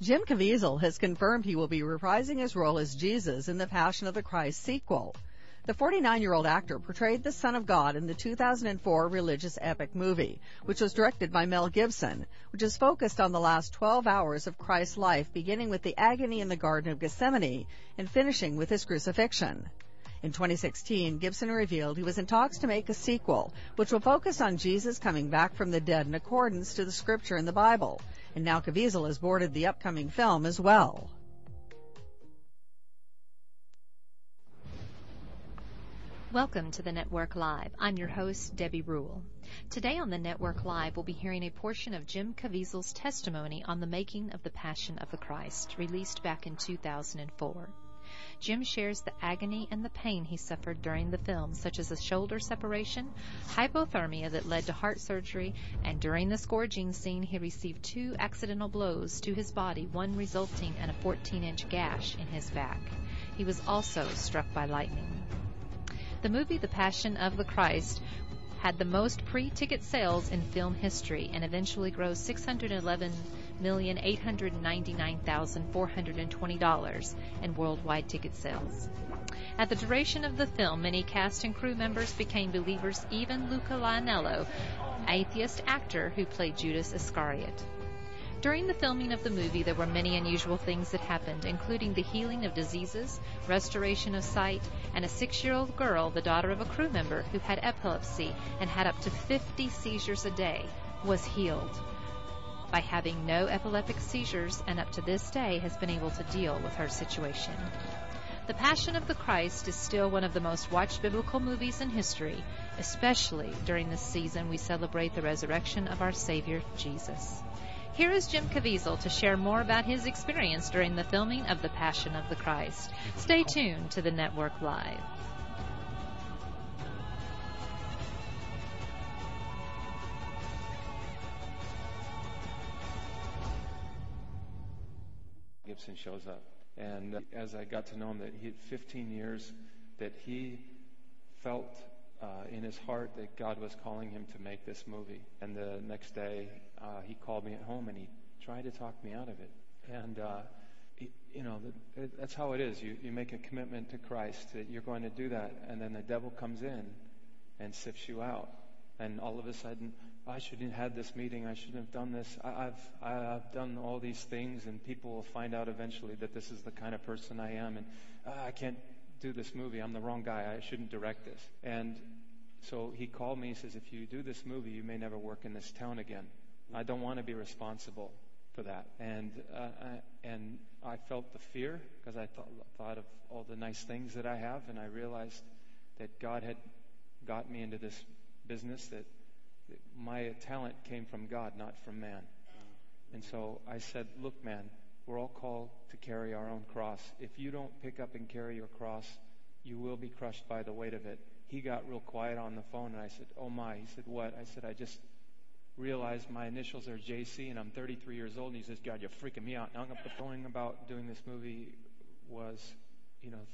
Jim Caviezel has confirmed he will be reprising his role as Jesus in the Passion of the Christ sequel. The 49-year-old actor portrayed the Son of God in the 2004 religious epic movie, which was directed by Mel Gibson, which is focused on the last 12 hours of Christ's life, beginning with the agony in the Garden of Gethsemane and finishing with his crucifixion. In 2016, Gibson revealed he was in talks to make a sequel, which will focus on Jesus coming back from the dead in accordance to the scripture in the Bible. And now Caviezel has boarded the upcoming film as well. Welcome to the Network Live. I'm your host, Debbie Rule. Today on the Network Live, we'll be hearing a portion of Jim Caviezel's testimony on the making of The Passion of the Christ, released back in 2004. Jim shares the agony and the pain he suffered during the film, such as a shoulder separation, hypothermia that led to heart surgery, and during the scourging scene, he received 2 accidental blows to his body, one resulting in a 14-inch gash in his back. He was also struck by lightning. The movie The Passion of the Christ had the most pre-ticket sales in film history and eventually grossed $611,899,420 in worldwide ticket sales. At the duration of the film, many cast and crew members became believers, even Luca Lionello, atheist actor who played Judas Iscariot. During the filming of the movie, there were many unusual things that happened, including the healing of diseases, restoration of sight, and a 6-year-old girl, the daughter of a crew member who had epilepsy and had up to 50 seizures a day, was healed by having no epileptic seizures, and up to this day has been able to deal with her situation. The Passion of the Christ is still one of the most watched biblical movies in history, especially during this season we celebrate the resurrection of our Savior, Jesus. Here is Jim Caviezel to share more about his experience during the filming of The Passion of the Christ. Stay tuned to the Network Live. Gibson shows up, and as I got to know him, that he had 15 years that he felt in his heart that God was calling him to make this movie. And the next day he called me at home and he tried to talk me out of it. And that's how it is. You make a commitment to Christ that you're going to do that, and then the devil comes in and sifts you out, and all of a sudden, I shouldn't have had this meeting. I shouldn't have done this. I've done all these things, and people will find out eventually that this is the kind of person I am, and I can't do this movie. I'm the wrong guy. I shouldn't direct this. And so he called me. He says, if you do this movie, you may never work in this town again. I don't want to be responsible for that. And I felt the fear because I thought of all the nice things that I have, and I realized that God had got me into this business, that my talent came from God, not from man. And so I said, look, man, we're all called to carry our own cross. If you don't pick up and carry your cross, you will be crushed by the weight of it. He got real quiet on the phone, and I said, oh my. He said, what? I said, I just realized my initials are JC, and I'm 33 years old. And he says, God, you're freaking me out. Now I'm going about doing this movie was,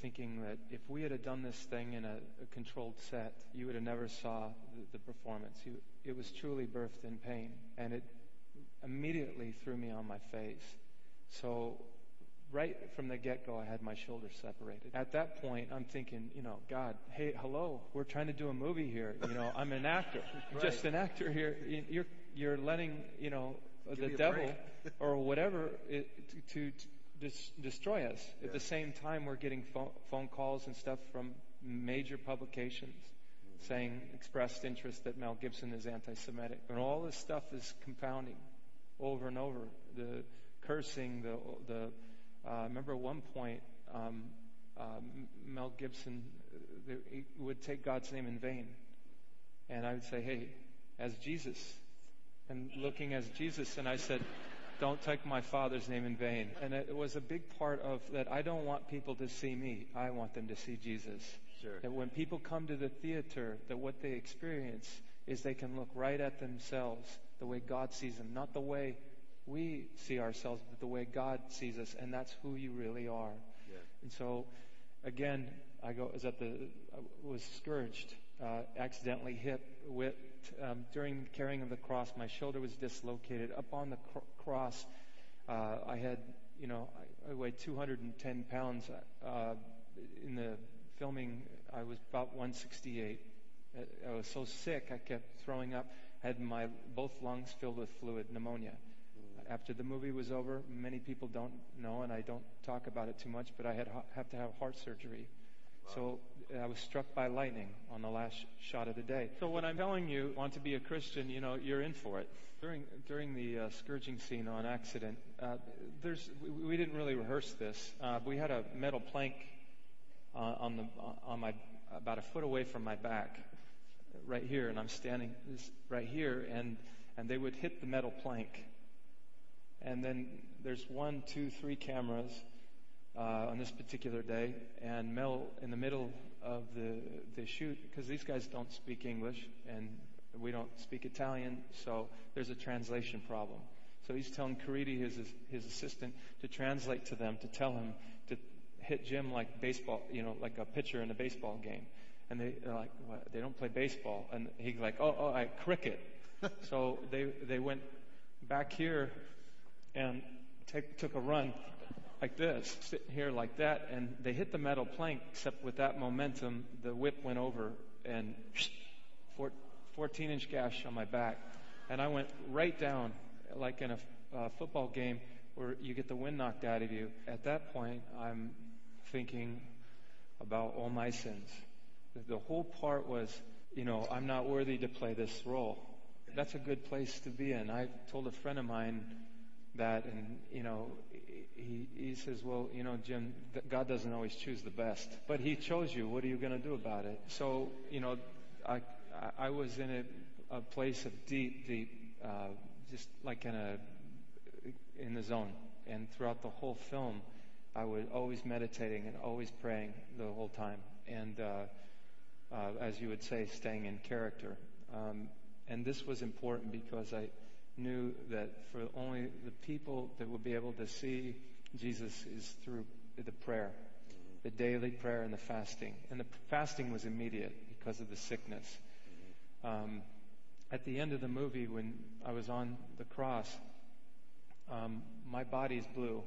thinking that if we had done this thing in a controlled set, you would have never saw the performance. It was truly birthed in pain, and it immediately threw me on my face. So right from the get-go, I had my shoulders separated. At that point, I'm thinking, God, hey, hello, we're trying to do a movie here. I'm an actor, right. Just an actor here. You're letting, the devil or whatever to destroy us. Yeah. At the same time, we're getting phone calls and stuff from major publications saying expressed interest that Mel Gibson is anti-Semitic. And all this stuff is compounding over and over. The cursing, I remember at one point, Mel Gibson, he would take God's name in vain. And I would say, hey, as Jesus and looking as Jesus. And I said, don't take my Father's name in vain. And it was a big part of that. I don't want people to see me. I want them to see Jesus. Sure. That when people come to the theater, that what they experience is they can look right at themselves the way God sees them. Not the way we see ourselves, but the way God sees us. And that's who you really are. Yeah. And so, again, I was scourged, accidentally whipped. During carrying of the cross, my shoulder was dislocated. Up on the cross, I had, I weighed 210 pounds. In the filming, I was about 168. I was so sick, I kept throwing up. I had my both lungs filled with fluid, pneumonia. After the movie was over, many people don't know, and I don't talk about it too much, but I had to have heart surgery. Wow. So I was struck by lightning on the last shot of the day. So when I'm telling you, want to be a Christian, you're in for it. During the scourging scene on accident, we didn't really rehearse this. We had a metal plank on my about a foot away from my back, right here, and I'm standing right here, and they would hit the metal plank. And then there's 1, 2, 3 cameras on this particular day. And Mel, in the middle of the shoot, because these guys don't speak English and we don't speak Italian, so there's a translation problem. So he's telling Caridi, his assistant, to translate to them, to tell him to hit Jim like baseball, like a pitcher in a baseball game. And they're like, what? They don't play baseball. And he's like, cricket. So they went back here and took a run like this, sitting here like that, and they hit the metal plank, except with that momentum, the whip went over, and 14-inch gash on my back. And I went right down, like in a football game where you get the wind knocked out of you. At that point, I'm thinking about all my sins. The whole part was, I'm not worthy to play this role. That's a good place to be in. I told a friend of mine that, and he says, well, Jim, God doesn't always choose the best, but He chose you. What are you going to do about it? So I was in a place of deep, just like in the zone. And throughout the whole film, I was always meditating and always praying the whole time, and as you would say, staying in character. And this was important because I knew that for only the people that will be able to see Jesus is through the prayer, the daily prayer and the fasting. And the fasting was immediate because of the sickness. At the end of the movie, when I was on the cross, my body's blue.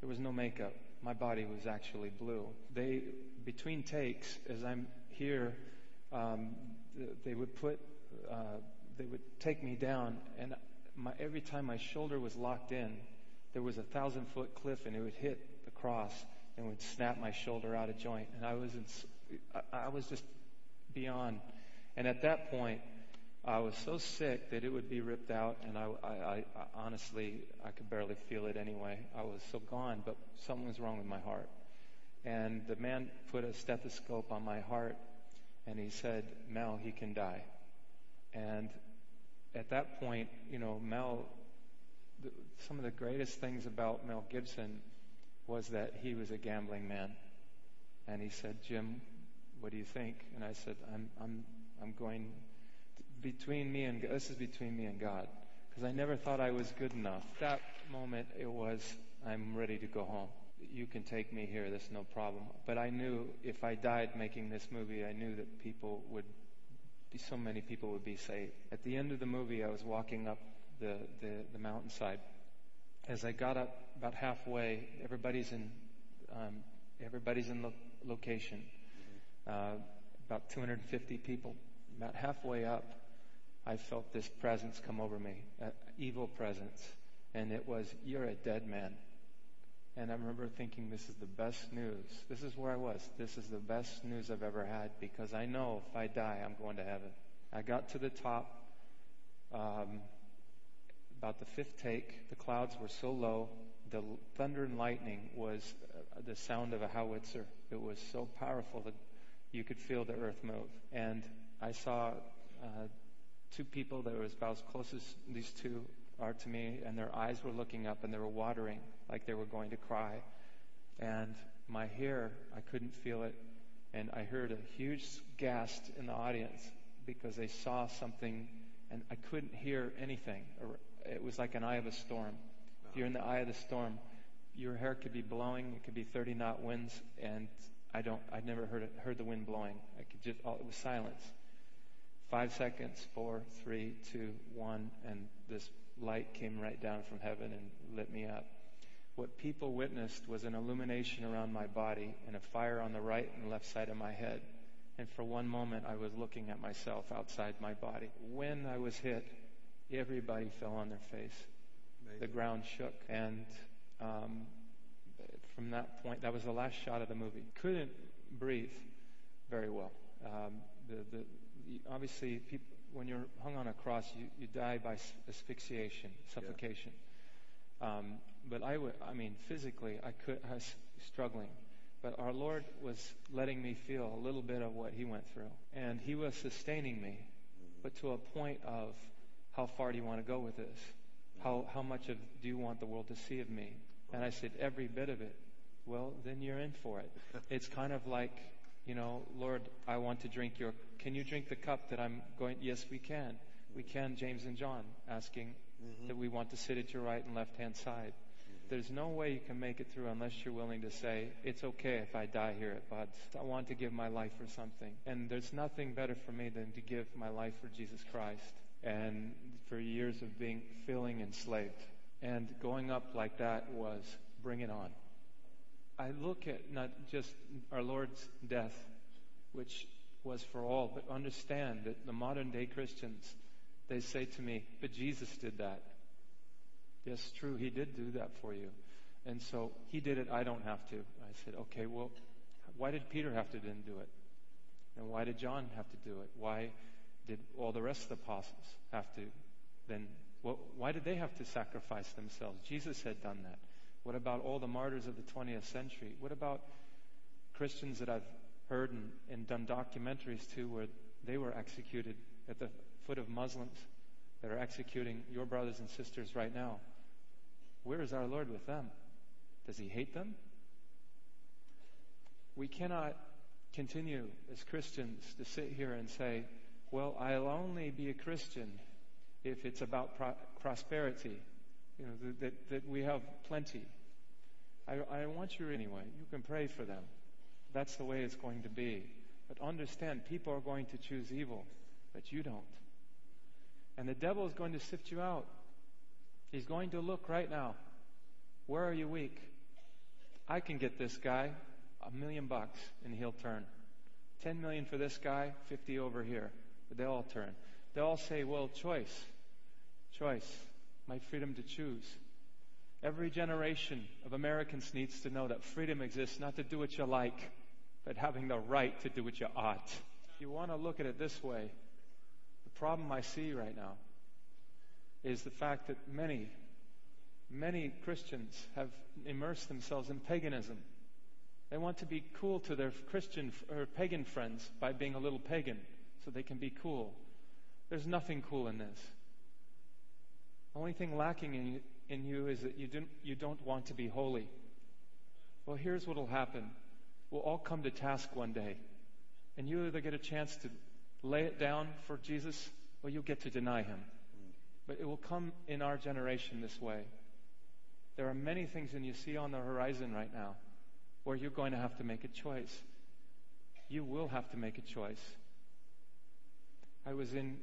There was no makeup. My body was actually blue. They, between takes, as I'm here, they would take me down, and every time my shoulder was locked in, there was a 1,000-foot cliff, and it would hit the cross and would snap my shoulder out of joint. And I was just beyond. And at that point, I was so sick that it would be ripped out, and I honestly, I could barely feel it anyway. I was so gone, but something was wrong with my heart. And the man put a stethoscope on my heart, and he said, Mel, he can die. And at that point, Mel, some of the greatest things about Mel Gibson was that he was a gambling man. And he said, Jim, what do you think? And I said, I'm going between me and this is between me and God, because I never thought I was good enough. That moment, it was, I'm ready to go home. You can take me here. There's no problem. But I knew if I died making this movie, I knew that people would. So many people would be saved. At the end of the movie, I was walking up the mountainside. As I got up about halfway, everybody's in location. About 250 people. About halfway up, I felt this presence come over me, an evil presence, and it was, "You're a dead man." And I remember thinking, this is the best news. This is where I was. This is the best news I've ever had, because I know if I die, I'm going to heaven. I got to the top. About the 5th take, the clouds were so low. The thunder and lightning was the sound of a howitzer. It was so powerful that you could feel the earth move. And I saw two people that were about as close as these two are to me, and their eyes were looking up and they were watering like they were going to cry. And my hair, I couldn't feel it, and I heard a huge gasp in the audience because they saw something, and I couldn't hear anything. It was like an eye of a storm. If you're in the eye of the storm, your hair could be blowing, it could be 30 knot winds, and I'd never heard the wind blowing. It was silence. 5 seconds, 4, 3, 2, 1, and this light came right down from heaven and lit me up. What people witnessed was an illumination around my body and a fire on the right and left side of my head. And for one moment, I was looking at myself outside my body. When I was hit, everybody fell on their face. Amazing. The ground shook. And from that point, that was the last shot of the movie. Couldn't breathe very well. Obviously, people, when you're hung on a cross, you die by asphyxiation, suffocation. Yeah. But physically, I was struggling. But our Lord was letting me feel a little bit of what He went through. And He was sustaining me, but to a point of how far do you want to go with this? How much do you want the world to see of me? And I said, every bit of it. Well, then you're in for it. It's kind of like, Lord, I want to drink can you drink the cup that I'm going, yes, we can. We can, James and John, asking that we want to sit at your right and left-hand side. There's no way you can make it through unless you're willing to say, it's okay if I die here at Bud's. I want to give my life for something. And there's nothing better for me than to give my life for Jesus Christ. And for years of feeling enslaved. And going up like that was, bring it on. I look at not just our Lord's death, which was for all, but understand that the modern day Christians, they say to me, but Jesus did that. Yes, true, He did do that for you. And so He did it, I don't have to. I said, okay, well, why did Peter have to then do it? And why did John have to do it? Why did all the rest of the apostles have to? Then why did they have to sacrifice themselves? Jesus had done that. What about all the martyrs of the 20th century? What about Christians that I've heard and done documentaries to where they were executed at the foot of Muslims that are executing your brothers and sisters right now? Where is our Lord with them? Does He hate them? We cannot continue as Christians to sit here and say, well, I'll only be a Christian if it's about prosperity, that we have plenty. I want you anyway. You can pray for them. That's the way it's going to be. But understand, people are going to choose evil, but you don't. And the devil is going to sift you out. He's going to look right now. Where are you weak? I can get this guy $1 million and he'll turn. 10 million for this guy, 50 over here. They'll all turn. They'll all say, well, choice, my freedom to choose. Every generation of Americans needs to know that freedom exists not to do what you like, but having the right to do what you ought. You want to look at it this way. The problem I see right now is the fact that many, many Christians have immersed themselves in paganism. They want to be cool to their Christian or pagan friends by being a little pagan so they can be cool. There's nothing cool in this. The only thing lacking in you is that you don't want to be holy. Well, here's what will happen. We'll all come to task one day, and you either get a chance to lay it down for Jesus, or you'll get to deny Him. But it will come in our generation this way. There are many things that you see on the horizon right now where you're going to have to make a choice. You will have to make a choice. I was in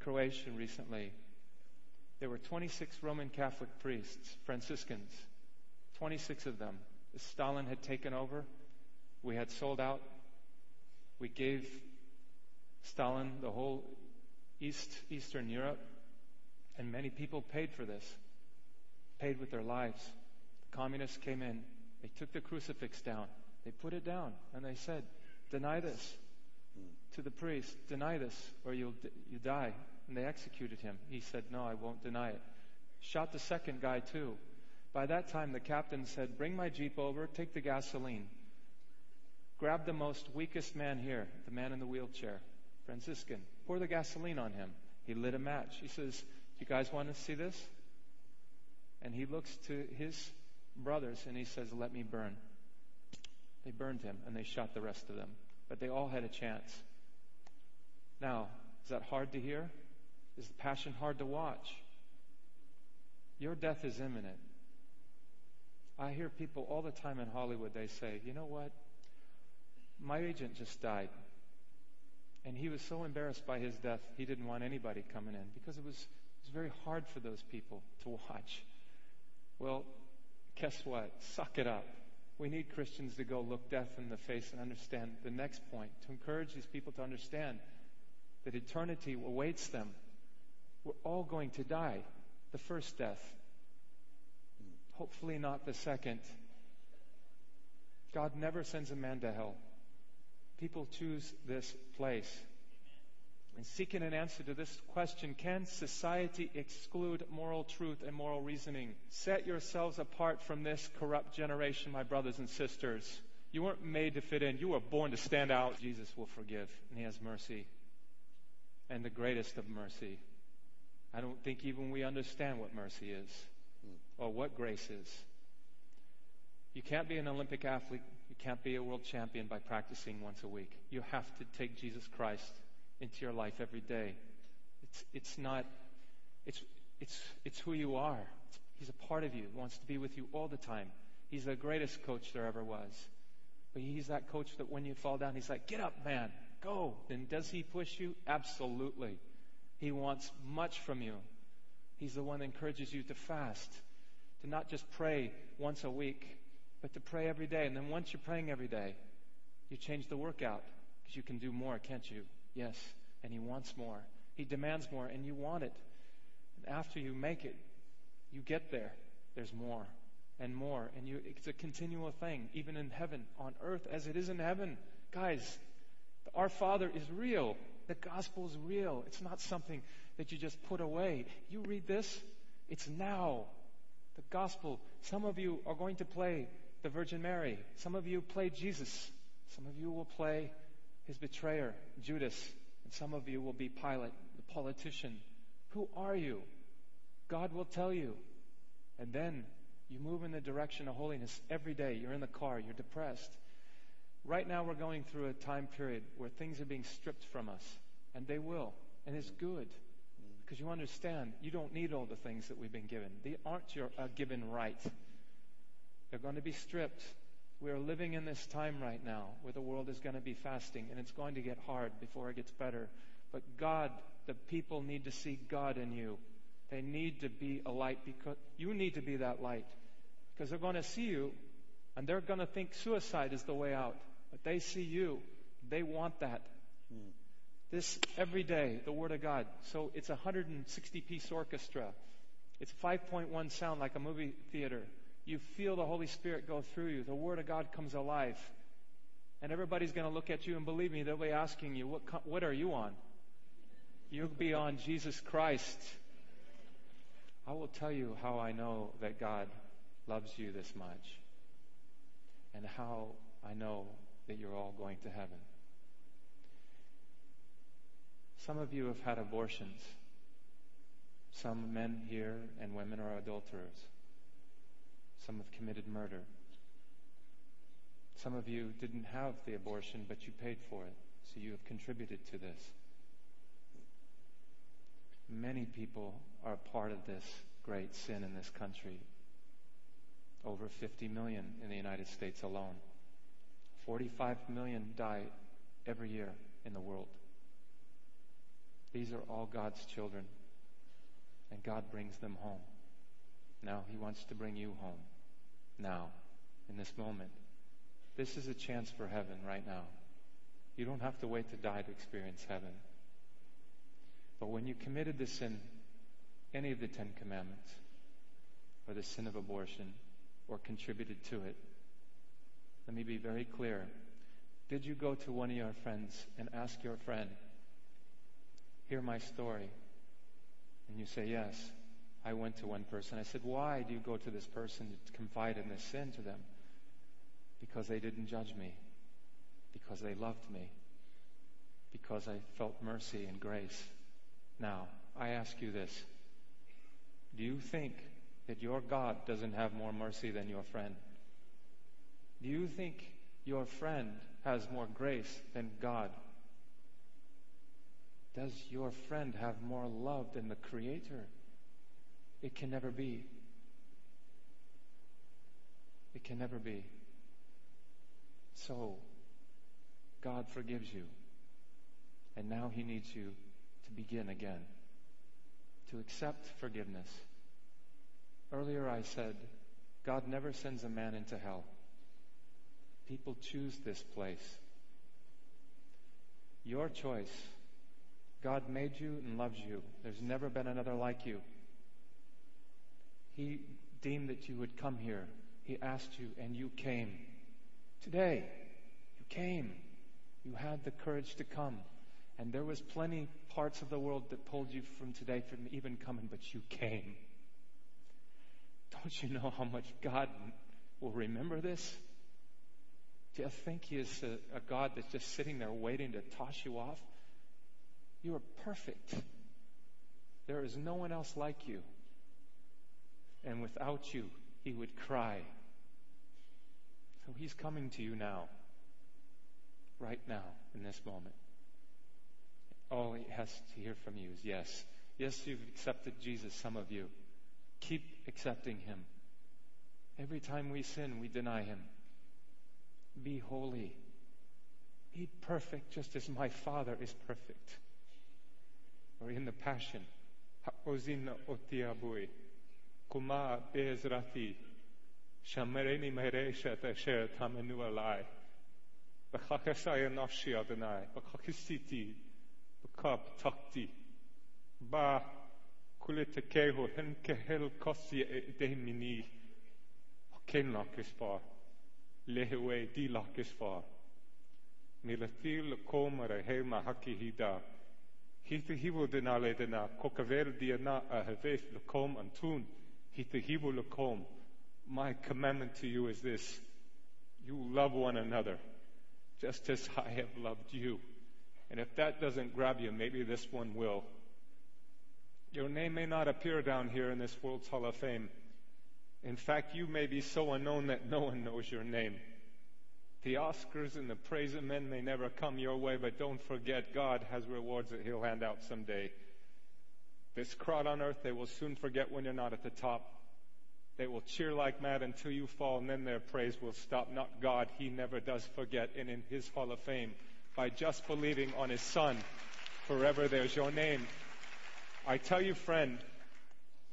Croatia recently. There were 26 Roman Catholic priests, Franciscans, 26 of them. Stalin had taken over. We had sold out. We gave Stalin the whole Eastern Europe, and many people paid for this, paid with their lives. The communists came in, they took the crucifix down, they put it down, and they said, deny this to the priest, deny this or you die. And they executed him. He said, no, I won't deny it. Shot the second guy too. By that time the captain said, bring my jeep over, take the gasoline, grab the most weakest man here, the man in the wheelchair, Franciscan, pour the gasoline on him. He lit a match. He says, "Do you guys want to see this?" And he looks to his brothers and he says, "Let me burn." They burned him and they shot the rest of them. But they all had a chance. Now, is that hard to hear? Is the passion hard to watch? Your death is imminent. I hear people all the time in Hollywood, they say, "You know what? My agent just died. And he was so embarrassed by his death, he didn't want anybody coming in." Because it was very hard for those people to watch. Well, guess what? Suck it up. We need Christians to go look death in the face and understand the next point. To encourage these people to understand that eternity awaits them. We're all going to die. The first death. Hopefully not the second. God never sends a man to hell. People choose this place. And seeking an answer to this question, can society exclude moral truth and moral reasoning? Set yourselves apart from this corrupt generation, my brothers and sisters. You weren't made to fit in. You were born to stand out. Jesus will forgive, and He has mercy. And the greatest of mercy. I don't think even we understand what mercy is or what grace is. You can't be an Olympic athlete. You can't be a world champion by practicing once a week. You have to take Jesus Christ into your life every day. It's who you are. He's a part of you. He wants to be with you all the time. He's the greatest coach there ever was. But He's that coach that when you fall down, He's like, "Get up, man. Go." And does He push you? Absolutely. He wants much from you. He's the one that encourages you to fast, to not just pray once a week, but to pray every day. And then once you're praying every day, you change the workout because you can do more, can't you? Yes. And He wants more. He demands more, and you want it. And after you make it, you get there. There's more and more. And it's a continual thing, even in heaven, on earth as it is in heaven. Guys, our Father is real. The gospel is real. It's not something that you just put away. You read this, it's now. The gospel. Some of you are going to play the Virgin Mary. Some of you play Jesus. Some of you will play his betrayer, Judas. And some of you will be Pilate, the politician. Who are you? God will tell you. And then you move in the direction of holiness every day. You're in the car. You're depressed. Right now we're going through a time period where things are being stripped from us. And they will. And it's good. Because you understand, you don't need all the things that we've been given. They aren't your given right. They're going to be stripped. We are living in this time right now where the world is going to be fasting. And it's going to get hard before it gets better. But God, the people need to see God in you. They need to be a light. Because you need to be that light. Because they're going to see you. And they're going to think suicide is the way out. But they see you. They want that. This every day, the Word of God. So it's a 160-piece orchestra. It's 5.1 sound like a movie theater. You feel the Holy Spirit go through you. The Word of God comes alive. And everybody's going to look at you, and believe me, they'll be asking you, what are you on? You'll be on Jesus Christ. I will tell you how I know that God loves you this much. And how I know that you're all going to heaven. Some of you have had abortions. Some men here and women are adulterers. Some have committed murder. Some of you didn't have the abortion, but you paid for it. So you have contributed to this. Many people are part of this great sin in this country. Over 50 million in the United States alone. 45 million die every year in the world. These are all God's children. And God brings them home. Now He wants to bring you home. Now. In this moment. This is a chance for heaven right now. You don't have to wait to die to experience heaven. But when you committed the sin, any of the 10 commandments, or the sin of abortion, or contributed to it. Let me be very clear. Did you go to one of your friends and ask your friend, "Hear my story"? And you say, "Yes, I went to one person." I said, "Why do you go to this person to confide in this sin to them?" "Because they didn't judge me. Because they loved me. Because I felt mercy and grace." Now, I ask you this. Do you think that your God doesn't have more mercy than your friend? Do you think your friend has more grace than God? Does your friend have more love than the Creator? It can never be. It can never be. So, God forgives you. And now He needs you to begin again, to accept forgiveness. Earlier I said, God never sends a man into hell. People choose this place. Your choice. God made you and loves you. There's never been another like you. He deemed that you would come here. He asked you and you came. Today, you came. You had the courage to come. And there was plenty parts of the world that pulled you from today from even coming, but you came. Don't you know how much God will remember this? Do you think He is a God that's just sitting there waiting to toss you off? You are perfect. There is no one else like you. And without you, He would cry. So He's coming to you now. Right now, in this moment. All He has to hear from you is yes. Yes, you've accepted Jesus, some of you. Keep accepting Him. Every time we sin, we deny Him. Be holy. Be perfect just as my Father is perfect. Or in the Passion, Ha'ozina otiabui, kuma bezrati, shamereni meresha tesher tamenu alai, v'chakesaya nafshi Adonai, v'chakesiti, v'kab takti, ba kuletekehu henkehel kosi edemini, v'ken lakispar. Lehewe di lakisfar. Milatil komare hema hakihida. Hitahibu denale dena. Kokavel diana ahevef lakom antun. Hitahibu lakom. My commandment to you is this. You love one another, just as I have loved you. And if that doesn't grab you, maybe this one will. Your name may not appear down here in this World's Hall of Fame. In fact, you may be so unknown that no one knows your name. The Oscars and the praise of men may never come your way, but don't forget God has rewards that He'll hand out someday. This crowd on earth, they will soon forget when you're not at the top. They will cheer like mad until you fall, and then their praise will stop. Not God. He never does forget. And in His Hall of Fame, by just believing on His Son, forever there's your name. I tell you, friend,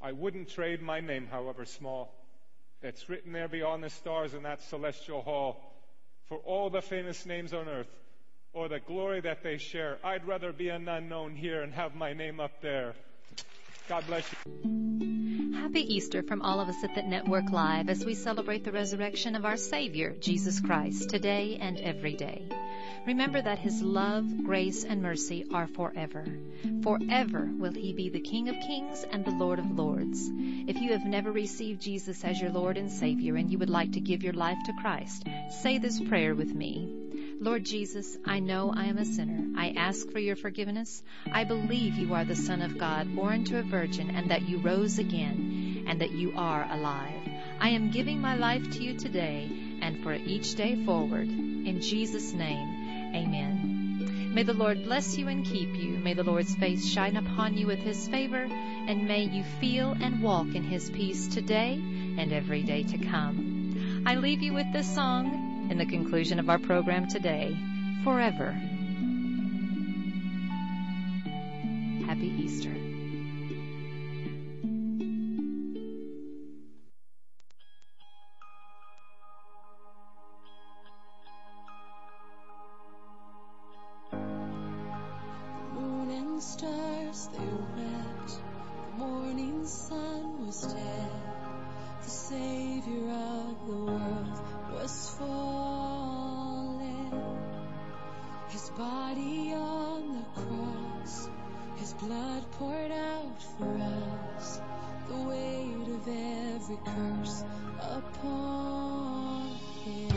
I wouldn't trade my name, however small, that's written there beyond the stars in that celestial hall, for all the famous names on earth, or the glory that they share. I'd rather be an unknown here and have my name up there. God bless you. Happy Easter from all of us at The Network Live as we celebrate the resurrection of our Savior, Jesus Christ, today and every day. Remember that His love, grace, and mercy are forever. Forever will He be the King of Kings and the Lord of Lords. If you have never received Jesus as your Lord and Savior and you would like to give your life to Christ, say this prayer with me. Lord Jesus, I know I am a sinner. I ask for your forgiveness. I believe you are the Son of God, born to a virgin, and that you rose again, and that you are alive. I am giving my life to you today and for each day forward. In Jesus' name. Amen. May the Lord bless you and keep you. May the Lord's face shine upon you with His favor, and may you feel and walk in His peace today and every day to come. I leave you with this song in the conclusion of our program today, Forever. Happy Easter. Stars they wept, the morning sun was dead, the Savior of the world was fallen. His body on the cross, His blood poured out for us, the weight of every curse upon Him.